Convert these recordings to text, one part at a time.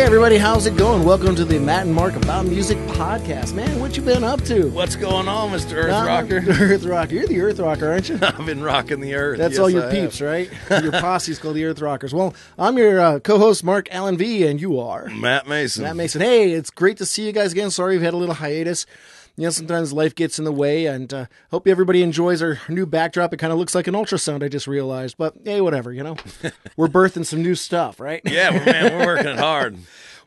Hey everybody, how's it going? Welcome to the Matt and Mark About Music podcast. Man, what you been up to? What's going on, Mr. Earth Rocker? Earth Rocker. You're the Earth Rocker, aren't you? I've been rocking the earth. That's yes, all your I peeps, have. Right? Your posse's called the Earth Rockers. Well, I'm your co-host, Mark Allen V, and you are? Matt Mason. Matt Mason. Hey, it's great to see you guys again. Sorry we've had a little hiatus. You know, sometimes life gets in the way, and hope everybody enjoys our new backdrop. It kind of looks like an ultrasound, I just realized, but hey, whatever, you know. We're birthing some new stuff, right? Yeah, man, we're working hard.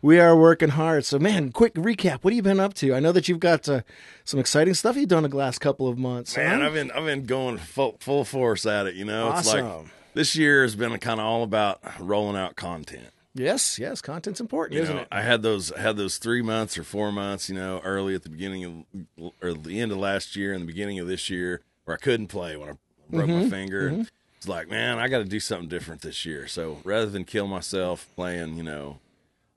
We are working hard. So, man, quick recap. What have you been up to? I know that you've got some exciting stuff you've done in the last couple of months. Man, huh? I've been going full force at it, you know. Awesome. It's like this year has been kind of all about rolling out content. Yes, content's important, you know, isn't it? I had those 3 months or 4 months, you know, early at the beginning of, or the end of last year and the beginning of this year, where I couldn't play when I broke my finger. Mm-hmm. It's like, man, I got to do something different this year. So rather than kill myself playing, you know,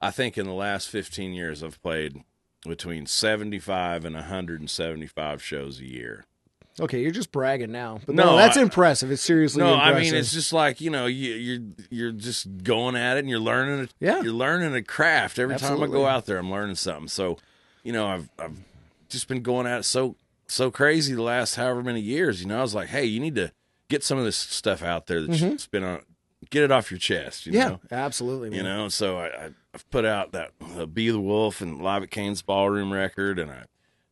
I think in the last 15 years I've played between 75 and 175 shows a year. Okay, you're just bragging now. But no, that's impressive. It's seriously impressive. No, I mean, it's just like, you know, you're just going at it and you're learning a craft. Every Absolutely. Time I go out there, I'm learning something. So, you know, I've just been going at it so crazy the last however many years, you know. I was like, hey, you need to get some of this stuff out there that you've been on, get it off your chest, you know? Yeah, absolutely. Man. You know, so I've put out that Be the Wolf and Live at Cain's Ballroom record, and I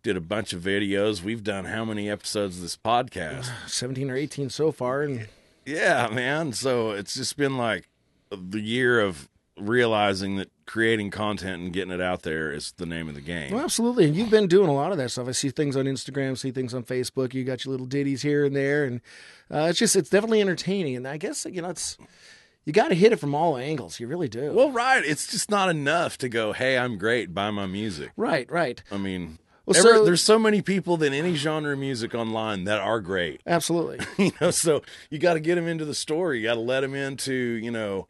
did a bunch of videos. We've done how many episodes of this podcast? 17 or 18 so far. And yeah, man. So it's just been like the year of realizing that creating content and getting it out there is the name of the game. Well, absolutely. And you've been doing a lot of that stuff. I see things on Instagram, see things on Facebook. You got your little ditties here and there. And it's definitely entertaining. And I guess, you know, you got to hit it from all angles. You really do. Well, right. It's just not enough to go, hey, I'm great, buy my music. Right. I mean... Well, there's so many people than any genre of music online that are great. Absolutely. You know, so you got to get them into the story. You got to let them into, you know,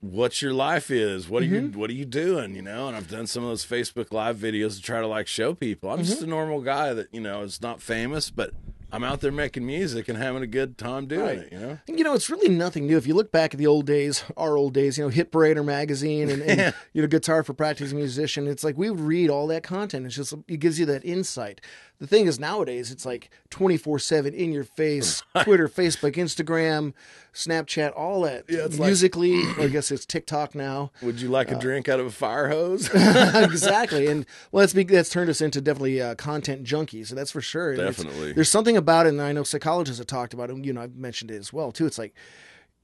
what your life is. What are you doing? You know, and I've done some of those Facebook Live videos to try to like show people. I'm just a normal guy that, you know, is not famous, but I'm out there making music and having a good time doing it, you know? And, you know, it's really nothing new. If you look back at our old days, you know, Hit Parader magazine and you know, Guitar for Practicing Musician, it's like we would read all that content. It's just, it gives you that insight. The thing is, nowadays, it's like 24/7 in your face, Twitter, Facebook, Instagram, Snapchat, all that. Yeah, it's musically, like, I guess it's TikTok now. Would you like a drink out of a fire hose? Exactly. And well, that's turned us into definitely content junkies. So that's for sure. Definitely. There's something about it, and I know psychologists have talked about it. And, you know, I've mentioned it as well too. It's like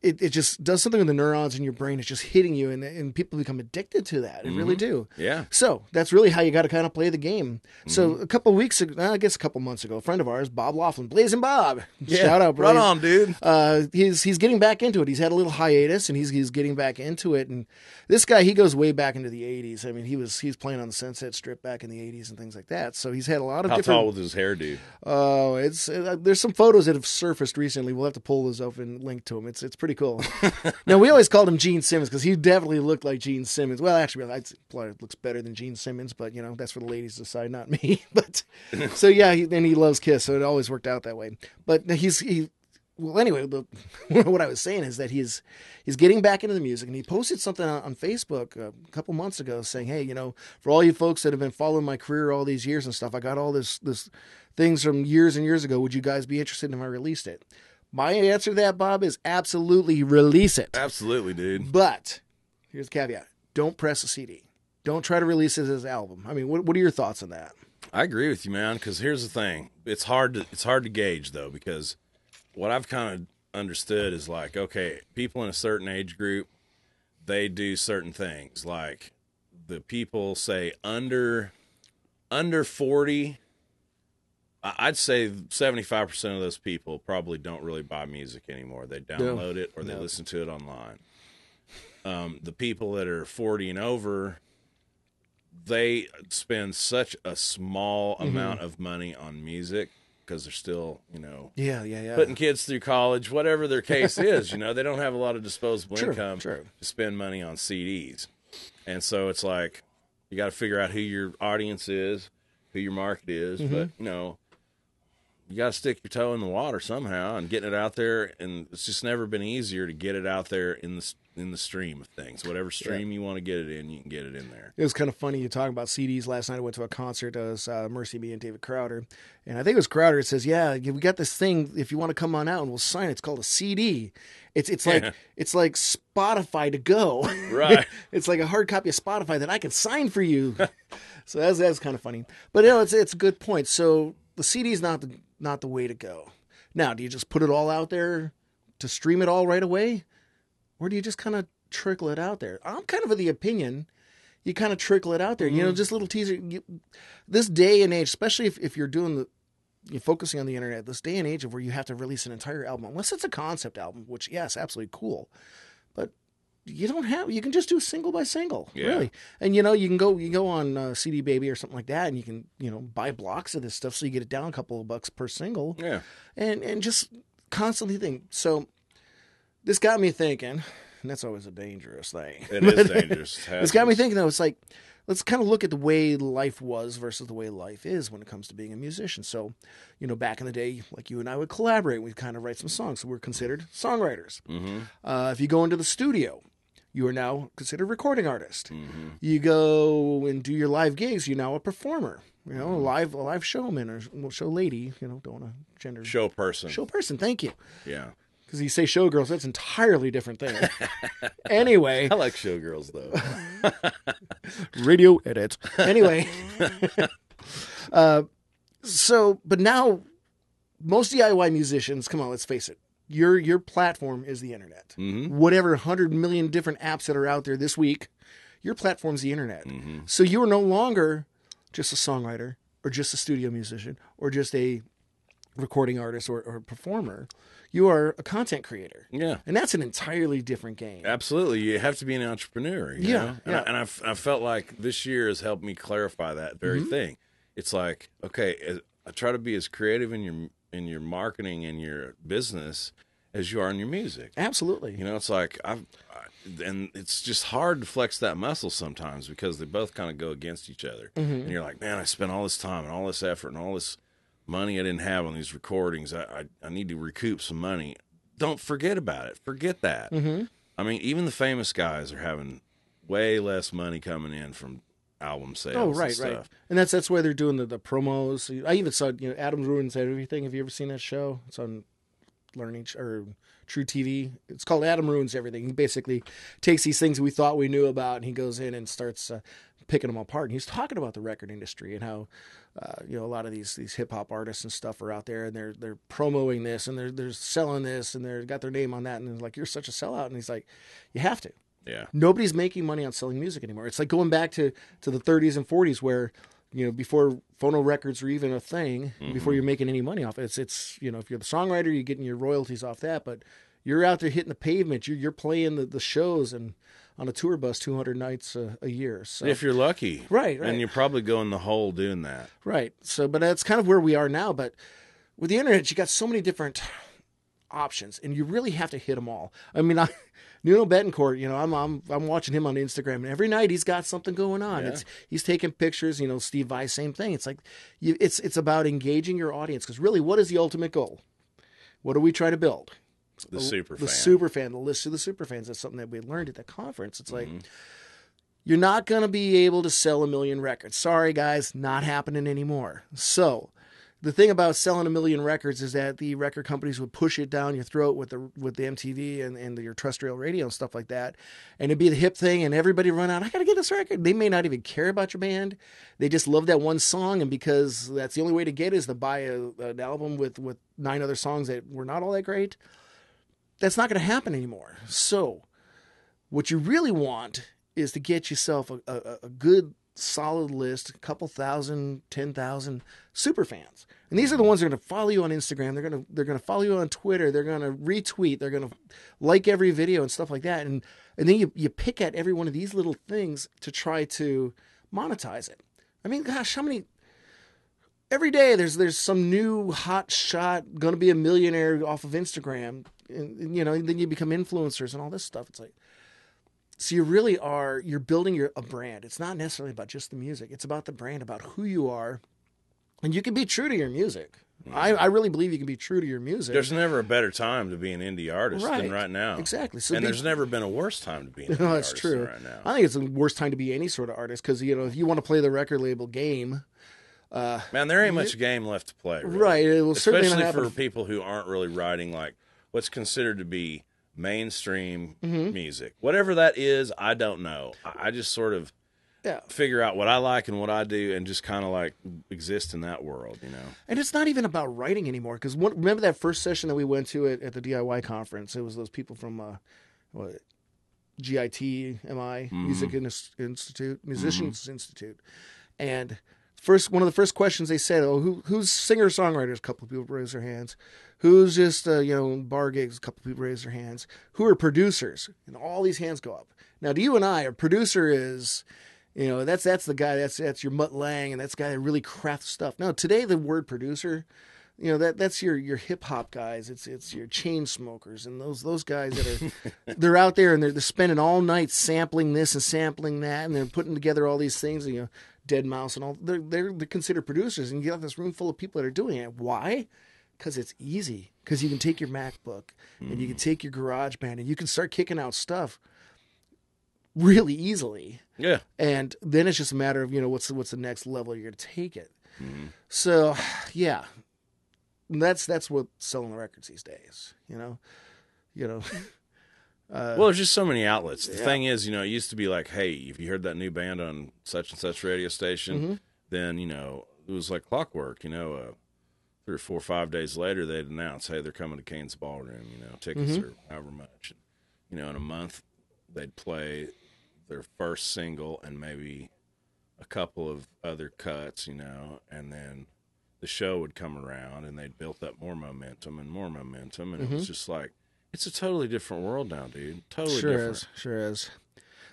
it just does something with the neurons in your brain. It's just hitting you, and people become addicted to that. They really do. Yeah. So that's really how you got to kind of play the game. Mm-hmm. So a couple of weeks ago, I guess a couple months ago, a friend of ours, Bob Laughlin, Blazing Bob. Yeah. Shout out, Blaze. Right on, dude. He's getting back into it. He's had a little hiatus, and he's getting back into it. And this guy, he goes way back into the 80s. I mean, he's playing on the Sunset Strip back in the 80s and things like that. So he's had a lot of different... How tall was his hairdo? Oh, there's some photos that have surfaced recently. We'll have to pull those up and link to them. It's pretty cool. Now, we always called him Gene Simmons because he definitely looked like Gene Simmons. Well, actually, I'd say it looks better than Gene Simmons, but, you know, that's for the ladies to decide, not me. But so, yeah, and he loves Kiss, so it always worked out that way. But what I was saying is that he's getting back into the music, and he posted something on Facebook a couple months ago saying, hey, you know, for all you folks that have been following my career all these years and stuff, I got all this things from years and years ago. Would you guys be interested if I released it? My answer to that, Bob, is absolutely release it. Absolutely, dude. But here's the caveat. Don't press a CD. Don't try to release it as an album. I mean, what are your thoughts on that? I agree with you, man, because here's the thing. It's hard to gauge, though, because what I've kind of understood is like, okay, people in a certain age group, they do certain things. Like the people, say, under 40... I'd say 75% of those people probably don't really buy music anymore. They download it or they listen to it online. The people that are 40 and over, they spend such a small amount of money on music because they're still, you know, putting kids through college, whatever their case is. You know, they don't have a lot of disposable income to spend money on CDs. And so it's like you got to figure out who your audience is, who your market is, but, you know, you got to stick your toe in the water somehow and getting it out there. And it's just never been easier to get it out there in the stream of things. Whatever stream you want to get it in, you can get it in there. It was kind of funny. You talking about CDs last night. I went to a concert. It was Mercy Me and David Crowder. And I think it was Crowder. It says, yeah, we got this thing. If you want to come on out and we'll sign it. It's called a CD. It's like Spotify to go. Right. It's like a hard copy of Spotify that I can sign for you. So that's kind of funny. But you know, it's a good point. So the CD is not the way to go. Now, do you just put it all out there to stream it all right away? Or do you just kind of trickle it out there? I'm kind of of the opinion you kind of trickle it out there. Mm-hmm. You know, just little teaser. This day and age, especially if you're doing you're focusing on the internet, this day and age of where you have to release an entire album, unless it's a concept album, which, yes, absolutely cool. But you can just do single by single, really. And, you know, you can go on CD Baby or something like that, and you can, you know, buy blocks of this stuff so you get it down a couple of bucks per single. Yeah. And just constantly think. So this got me thinking, and that's always a dangerous thing. It is dangerous. It's got me thinking, though. It's like, let's kind of look at the way life was versus the way life is when it comes to being a musician. So, you know, back in the day, like you and I would collaborate. We'd kind of write some songs. So we're considered songwriters. Mm-hmm. If you go into the studio, you are now considered a recording artist. Mm-hmm. You go and do your live gigs, you're now a performer. You know, a live showman or show lady. You know, don't want to gender. Show person. Show person, thank you. Yeah. Because you say showgirls, that's an entirely different thing. Anyway. I like showgirls, though. Radio edit. Anyway. But now, most DIY musicians, come on, let's face it. Your platform is the internet. Mm-hmm. Whatever 100 million different apps that are out there this week, your platform's the internet. Mm-hmm. So you are no longer just a songwriter or just a studio musician or just a recording artist or performer. You are a content creator. Yeah. And that's an entirely different game. Absolutely. You have to be an entrepreneur. You know? And I felt like this year has helped me clarify that very thing. It's like, okay, I try to be as creative in your marketing and your business as you are in your music. Absolutely. You know, it's like, and it's just hard to flex that muscle sometimes because they both kind of go against each other. Mm-hmm. And you're like, man, I spent all this time and all this effort and all this money I didn't have on these recordings. I need to recoup some money. Don't forget about it. Forget that. Mm-hmm. I mean, even the famous guys are having way less money coming in from album sales. Oh, right, and stuff. Right. And that's why they're doing the promos. I even saw, you know, Adam Ruins Everything. Have you ever seen that show? It's on Learning or True TV. It's called Adam Ruins Everything. He basically takes these things we thought we knew about, and he goes in and starts picking them apart. And he's talking about the record industry and how you know, a lot of these hip hop artists and stuff are out there, and they're promoting this, and they're selling this, and they've got their name on that, and they're like, you're such a sellout. And he's like, you have to. Yeah. Nobody's making money on selling music anymore. It's like going back to the 30s and 40s where, you know, before phono records were even a thing, before you're making any money off it, it's, you know, if you're the songwriter, you're getting your royalties off that, but you're out there hitting the pavement, you're playing the shows and on a tour bus 200 nights a year. So if you're lucky. Right. And you're probably going the hole doing that. Right. So, but that's kind of where we are now. But with the internet, you got so many different options, and you really have to hit them all. I mean, Nuno Betancourt, you know, I'm watching him on Instagram, and every night he's got something going on. Yeah. He's taking pictures, you know. Steve Vai, same thing. It's like, it's about engaging your audience, because really, what is the ultimate goal? What do we try to build? The list of the super fans. That's something that we learned at the conference. It's like, you're not going to be able to sell 1 million records. Sorry, guys, not happening anymore. So the thing about selling 1 million records is that the record companies would push it down your throat with the MTV and your terrestrial radio and stuff like that. And it'd be the hip thing, and everybody run out, I got to get this record. They may not even care about your band. They just love that one song, and because that's the only way to get is to buy an album with 9 other songs that were not all that great. That's not going to happen anymore. So what you really want is to get yourself a good solid list, a couple thousand, 10,000 super fans. And these are the ones that are going to follow you on Instagram. They're going to follow you on Twitter. They're going to retweet. They're going to like every video and stuff like that. And then you pick at every one of these little things to try to monetize it. I mean, gosh, how many? Every day there's some new hot shot going to be a millionaire off of Instagram. And, you know, and then you become influencers and all this stuff. It's like, so you really are, you're building a brand. It's not necessarily about just the music. It's about the brand, about who you are, And you can be true to your music. Yeah. I really believe you can be true to your music. There's never a better time to be an indie artist than right now. Exactly. So and there's never been a worse time to be an indie artist true. Than right now. I think it's the worst time to be any sort of artist because, you know, if you want to play the record label game... Man, there ain't much game left to play. Really. Right. It will especially certainly not for people who aren't really writing, like, what's considered to be mainstream music. Whatever that is, I don't know. I just sort of... Yeah. Figure out what I like and what I do and just kind of like exist in that world, you know. And it's not even about writing anymore because remember that first session that we went to at the DIY conference? It was those people from GITMI, Music Institute, Musicians Institute. And one of the first questions they said, oh, who's singer-songwriters? A couple of people raised their hands. Who's just, you know, bar gigs? A couple of people raised their hands. Who are producers? And all these hands go up. Now, to you and I, a producer is... You know, that's the guy, that's your Mutt Lange, and that's the guy that really crafts stuff. No, today the word producer, you know, that's your hip hop guys, it's your chain smokers and those guys that are they're out there and they're spending all night sampling this and sampling that and they're putting together all these things, and, you know, Deadmau5 and all they're considered producers, and you got this room full of people that are doing it. Why? Because it's easy. Because you can take your MacBook and you can take your GarageBand and you can start kicking out stuff really easily. Yeah. And then it's just a matter of, you know, what's the next level you're going to take it. So, yeah. That's what selling the records these days, you know. You know. Well, there's just so many outlets. The thing is, you know, it used to be like, hey, if you heard that new band on such and such radio station, then, you know, it was like clockwork, you know, 3 or 4 or 5 days later they'd announce, hey, they're coming to Cain's Ballroom, you know, tickets are however much. You know, in a month they'd play their first single and maybe a couple of other cuts, you know, and then the show would come around and they'd built up more momentum. And it was just like, it's a totally different world now, dude. Totally different. Sure is.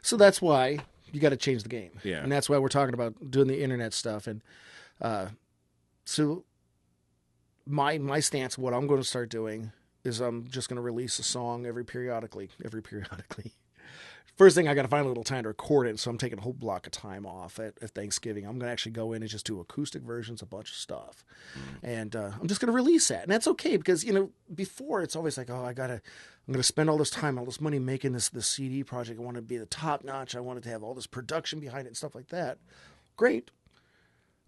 So that's why you got to change the game. Yeah. And that's why we're talking about doing the internet stuff. And so my stance, what I'm going to start doing is I'm just going to release a song every periodically. First thing, I got to find a little time to record it, so I'm taking a whole block of time off at Thanksgiving. I'm going to actually go in and just do acoustic versions, a bunch of stuff. And I'm just going to release that. And that's okay because, you know, before it's always like, oh, I'm going to spend all this time, all this money making this CD project. I want it to be the top notch. I want it to have all this production behind it and stuff like that. Great.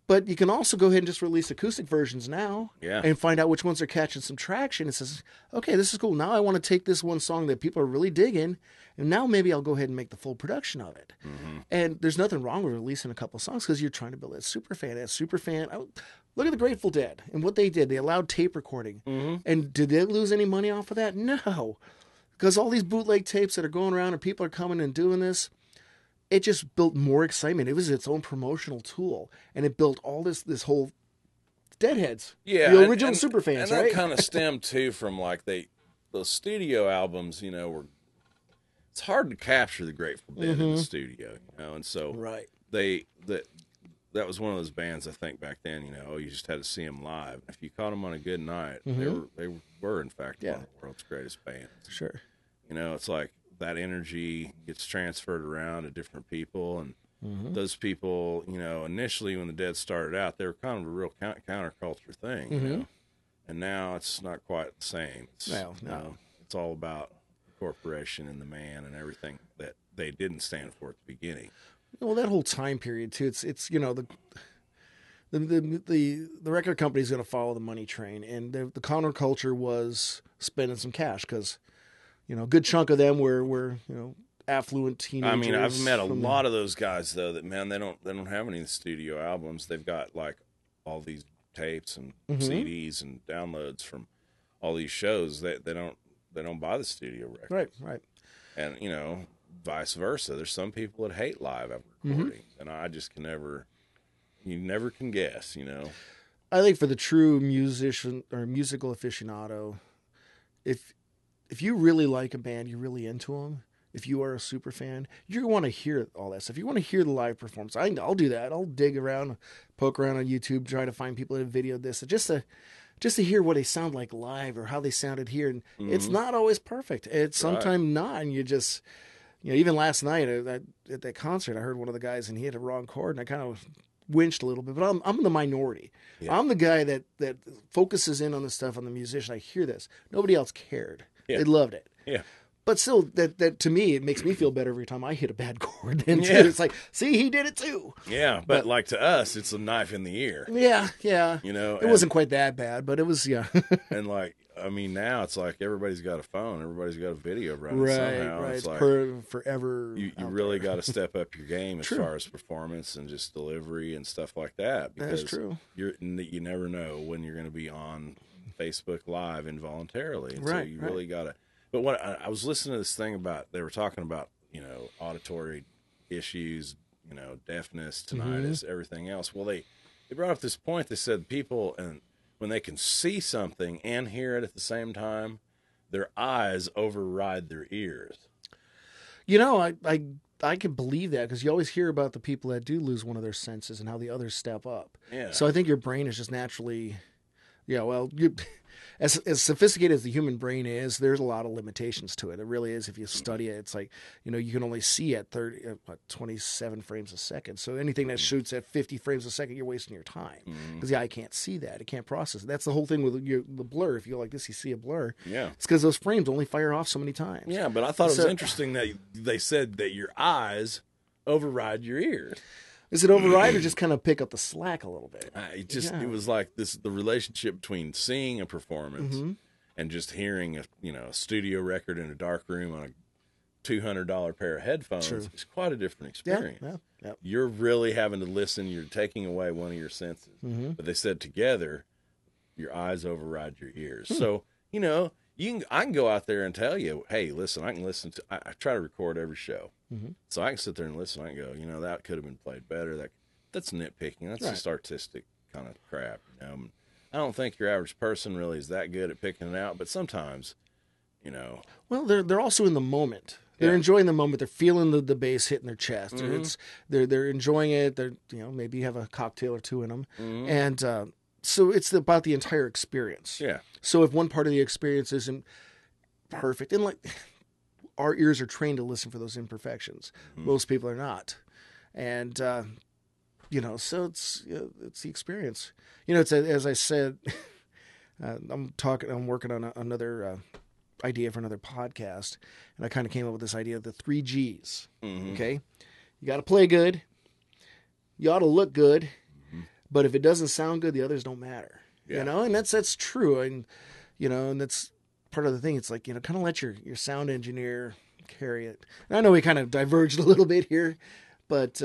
But you can also go ahead and just release acoustic versions now and find out which ones are catching some traction. It says, okay, this is cool. Now I want to take this one song that people are really digging, and now maybe I'll go ahead and make the full production of it. And there's nothing wrong with releasing a couple songs because you're trying to build that super fan. Look at the Grateful Dead and what they did. They allowed tape recording. And did they lose any money off of that? No. Because all these bootleg tapes that are going around and people are coming and doing this, it just built more excitement. It was its own promotional tool, and it built all this whole Deadheads, the original superfans, and that kind of stemmed too from like those studio albums. You know, it's hard to capture the Grateful Dead in the studio, you know, and so that was one of those bands I think back then. You know, you just had to see them live. If you caught them on a good night, they were in fact one of the world's greatest bands. Sure, you know, it's like. That energy gets transferred around to different people, and those people, you know, initially when the Dead started out, they were kind of a real counterculture thing, you know, and now it's not quite the same. No. You know, it's all about the corporation and the man and everything that they didn't stand for at the beginning. Well, that whole time period too. It's you know the record company is going to follow the money train, and the counterculture was spending some cash because. You know, a good chunk of them were you know, affluent teenagers. I mean, I've met a lot of those guys though. That man, they don't have any studio albums. They've got like all these tapes and CDs and downloads from all these shows. They don't buy the studio record. Right. And you know, vice versa. There's some people that hate live recording, and I just can never. You never can guess. You know, I think for the true musician or musical aficionado, if you really like a band, you're really into them. If you are a super fan, you want to hear all that stuff. You want to hear the live performance. I'll do that. I'll dig around, poke around on YouTube, try to find people that have videoed this, just to hear what they sound like live or how they sounded here. And it's not always perfect. It's sometimes not. And you just, you know, even last night at that concert, I heard one of the guys and he had a wrong chord, and I kind of winched a little bit, but I'm in the minority. Yeah. I'm the guy that focuses in on the stuff, on the musician. I hear this. Nobody else cared. Yeah. They loved it. Yeah. But still, that to me, it makes me feel better every time I hit a bad chord. And yeah. It's like, see, he did it too. Yeah, but like to us, it's a knife in the ear. Yeah, yeah. You know, it wasn't quite that bad, but it was, yeah. And like, I mean, now it's like everybody's got a phone, everybody's got a video running somehow. Right. It's like forever. You really got to step up your game as far as performance and just delivery and stuff like that. Because that's true. You never know when you're going to be on Facebook Live involuntarily. And right. So you really got to. But what I was listening to this thing about, they were talking about, you know, auditory issues, you know, deafness, tinnitus, everything else. Well, they brought up this point. They said people, and when they can see something and hear it at the same time, their eyes override their ears. You know, I can believe that, because you always hear about the people that do lose one of their senses and how the others step up. Yeah. So I think your brain is just naturally, yeah, well, you... As sophisticated as the human brain is, there's a lot of limitations to it. It really is. If you study it, it's like, you know, you can only see at 27 frames a second. So anything that shoots at 50 frames a second, you're wasting your time. Because the eye can't see that. It can't process it. That's the whole thing with the blur. If you go like this, you see a blur. Yeah. It's because those frames only fire off so many times. Yeah, but I thought it was interesting that they said that your eyes override your ears. Is it override or just kind of pick up the slack a little bit? It was like the relationship between seeing a performance and just hearing a studio record in a dark room on a $200 pair of headphones. True. It's quite a different experience. Yeah, yeah, yeah. You're really having to listen. You're taking away one of your senses. But they said together, your eyes override your ears. So, you know, I can go out there and tell you, hey, listen, I can listen to, I try to record every show. So I can sit there and listen. I can go, you know, that could have been played better. That's nitpicking. That's just artistic kind of crap. You know, I don't think your average person really is that good at picking it out, but sometimes, you know. Well, they're also in the moment. They're enjoying the moment. They're feeling the bass hitting their chest. They're enjoying it. They're, you know, maybe you have a cocktail or two in them, and so it's about the entire experience. Yeah. So if one part of the experience isn't perfect, and like. Our ears are trained to listen for those imperfections. Most people are not. And, you know, so it's the experience. You know, it's as I said, I'm working on another idea for another podcast. And I kind of came up with this idea of the 3 Gs. Okay. You got to play good. You ought to look good. But if it doesn't sound good, the others don't matter, you know, and that's true. And, you know, and that's, part of the thing, it's like, you know, kind of let your sound engineer carry it. And I know we kind of diverged a little bit here, but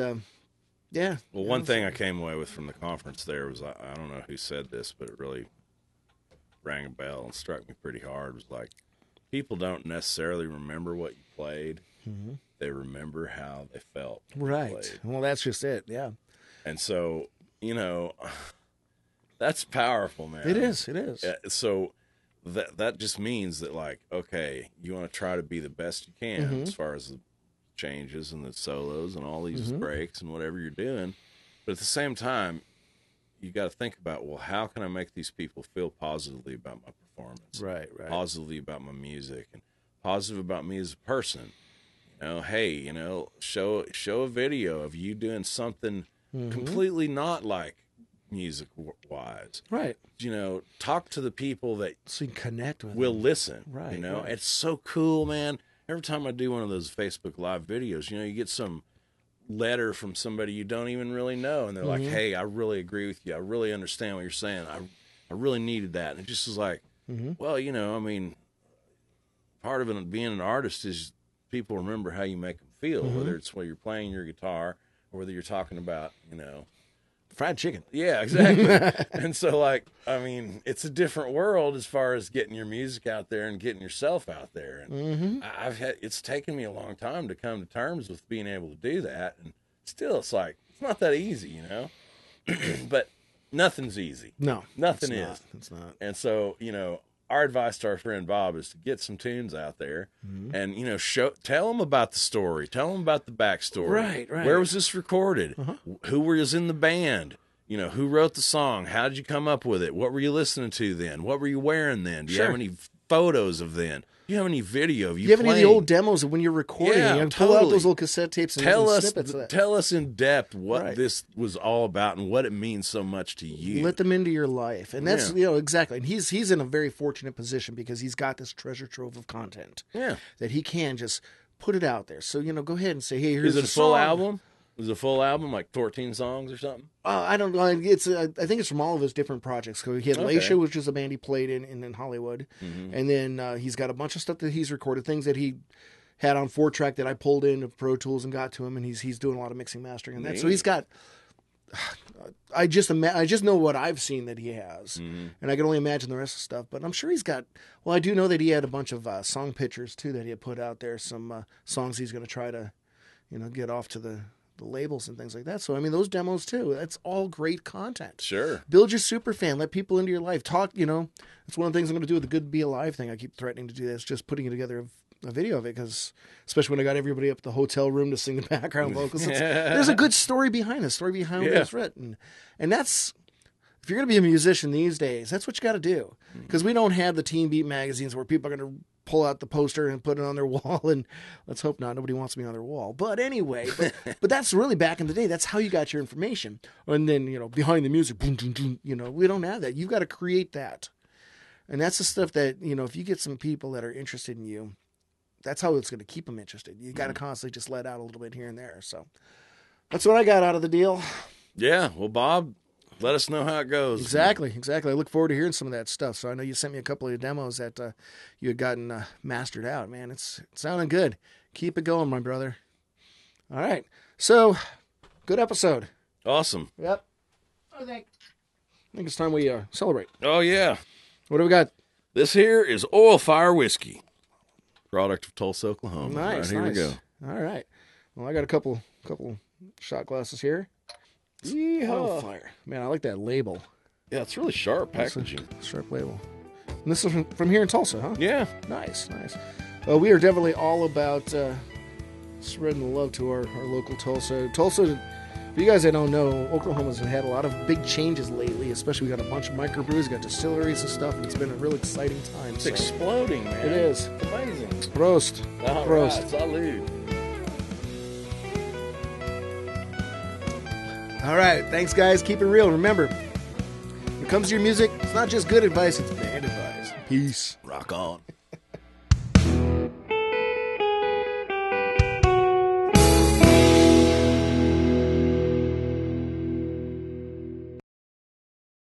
yeah. Well, one thing I came away with from the conference there was, I don't know who said this, but it really rang a bell and struck me pretty hard. It was like, people don't necessarily remember what you played. They remember how they felt. Right. Well, that's just it. Yeah. And so, you know, that's powerful, man. It is. It is. So, That just means that, like, okay, you want to try to be the best you can as far as the changes and the solos and all these breaks and whatever you're doing. But at the same time, you got to think about, well, how can I make these people feel positively about my performance? Right, right. Positively about my music and positive about me as a person. You know, hey, you know, show a video of you doing something completely not like music wise, right? You know, talk to the people that so you connect with, will listen, right? You know, right. It's so cool, man. Every time I do one of those Facebook Live videos, you know, you get some letter from somebody you don't even really know, and they're like, "Hey, I really agree with you. I really understand what you're saying. I really needed that." And it just is like, well, you know, I mean, part of it being an artist is people remember how you make them feel, whether it's while you're playing your guitar or whether you're talking about, you know. Fried chicken. Yeah, exactly. And so, like, I mean, it's a different world as far as getting your music out there and getting yourself out there. And it's taken me a long time to come to terms with being able to do that. And still, it's like, it's not that easy, you know? But nothing's easy. No. Nothing is. It's not. And so, you know, our advice to our friend Bob is to get some tunes out there and, you know, tell them about the story. Tell them about the backstory. Right, right. Where was this recorded? Who was in the band? You know, who wrote the song? How did you come up with it? What were you listening to then? What were you wearing then? Do you have any photos of then. You have any video of you? You have any of the old demos of when you're recording? Yeah, you totally. Pull out those little cassette tapes and snippets of that. Tell us in depth what this was all about and what it means so much to you. Let them into your life, and that's you know exactly. And he's in a very fortunate position because he's got this treasure trove of content. Yeah, that he can just put it out there. So you know, go ahead and say, hey, here's the full album. It was a full album, like 14 songs or something? I don't know. It's I think it's from all of his different projects. He had Laysha, which is a band he played in Hollywood. Mm-hmm. And then he's got a bunch of stuff that he's recorded, things that he had on 4-track that I pulled into Pro Tools and got to him, and he's doing a lot of mixing, mastering, and that. So he's got... I just know what I've seen that he has, and I can only imagine the rest of the stuff. But I'm sure he's got. Well, I do know that he had a bunch of song pictures, too, that he had put out there, some songs he's going to try to get off to the labels and things like that. So I mean, those demos too, that's all great content. Sure. Build your super fan, let people into your life. Talk, that's one of the things I'm going to do with the Good Be Alive thing. I keep threatening to do that's just putting together a video of it, because especially when I got everybody up at the hotel room to sing the background vocals. There's a good story behind this, what it's written. And that's, if you're going to be a musician these days, that's what you got to do. Because we don't have the Teen Beat magazines where people are going to pull out the poster and put it on their wall, and let's hope not. Nobody wants me on their wall. But anyway, but that's really back in the day. That's how you got your information. And then, behind the music, boom, boom, boom, we don't have that. You've got to create that. And that's the stuff that, if you get some people that are interested in you, that's how it's going to keep them interested. You got to constantly just let out a little bit here and there. So that's what I got out of the deal. Yeah. Well, Bob, let us know how it goes. Exactly. I look forward to hearing some of that stuff. So I know you sent me a couple of demos that you had gotten mastered out, man. It's sounding good. Keep it going, my brother. All right. So, good episode. Awesome. Yep. I think it's time we celebrate. Oh, yeah. What do we got? This here is Oil Fire Whiskey. Product of Tulsa, Oklahoma. Nice, all right, here we go. All right. Well, I got a couple shot glasses here. Oil Fire. Man, I like that label. Yeah, it's really sharp packaging. Sharp label. And this is from here in Tulsa, huh? Yeah. Nice. We are definitely all about spreading the love to our local Tulsa. Tulsa, for you guys that don't know, Oklahoma's had a lot of big changes lately, especially we got a bunch of microbrews, got distilleries and stuff, and it's been a real exciting time. It's exploding, man. It is. It's amazing. Prost. Prost. Right, salute. All right, thanks, guys. Keep it real. Remember, when it comes to your music, it's not just good advice, it's bad advice. Peace. Rock on.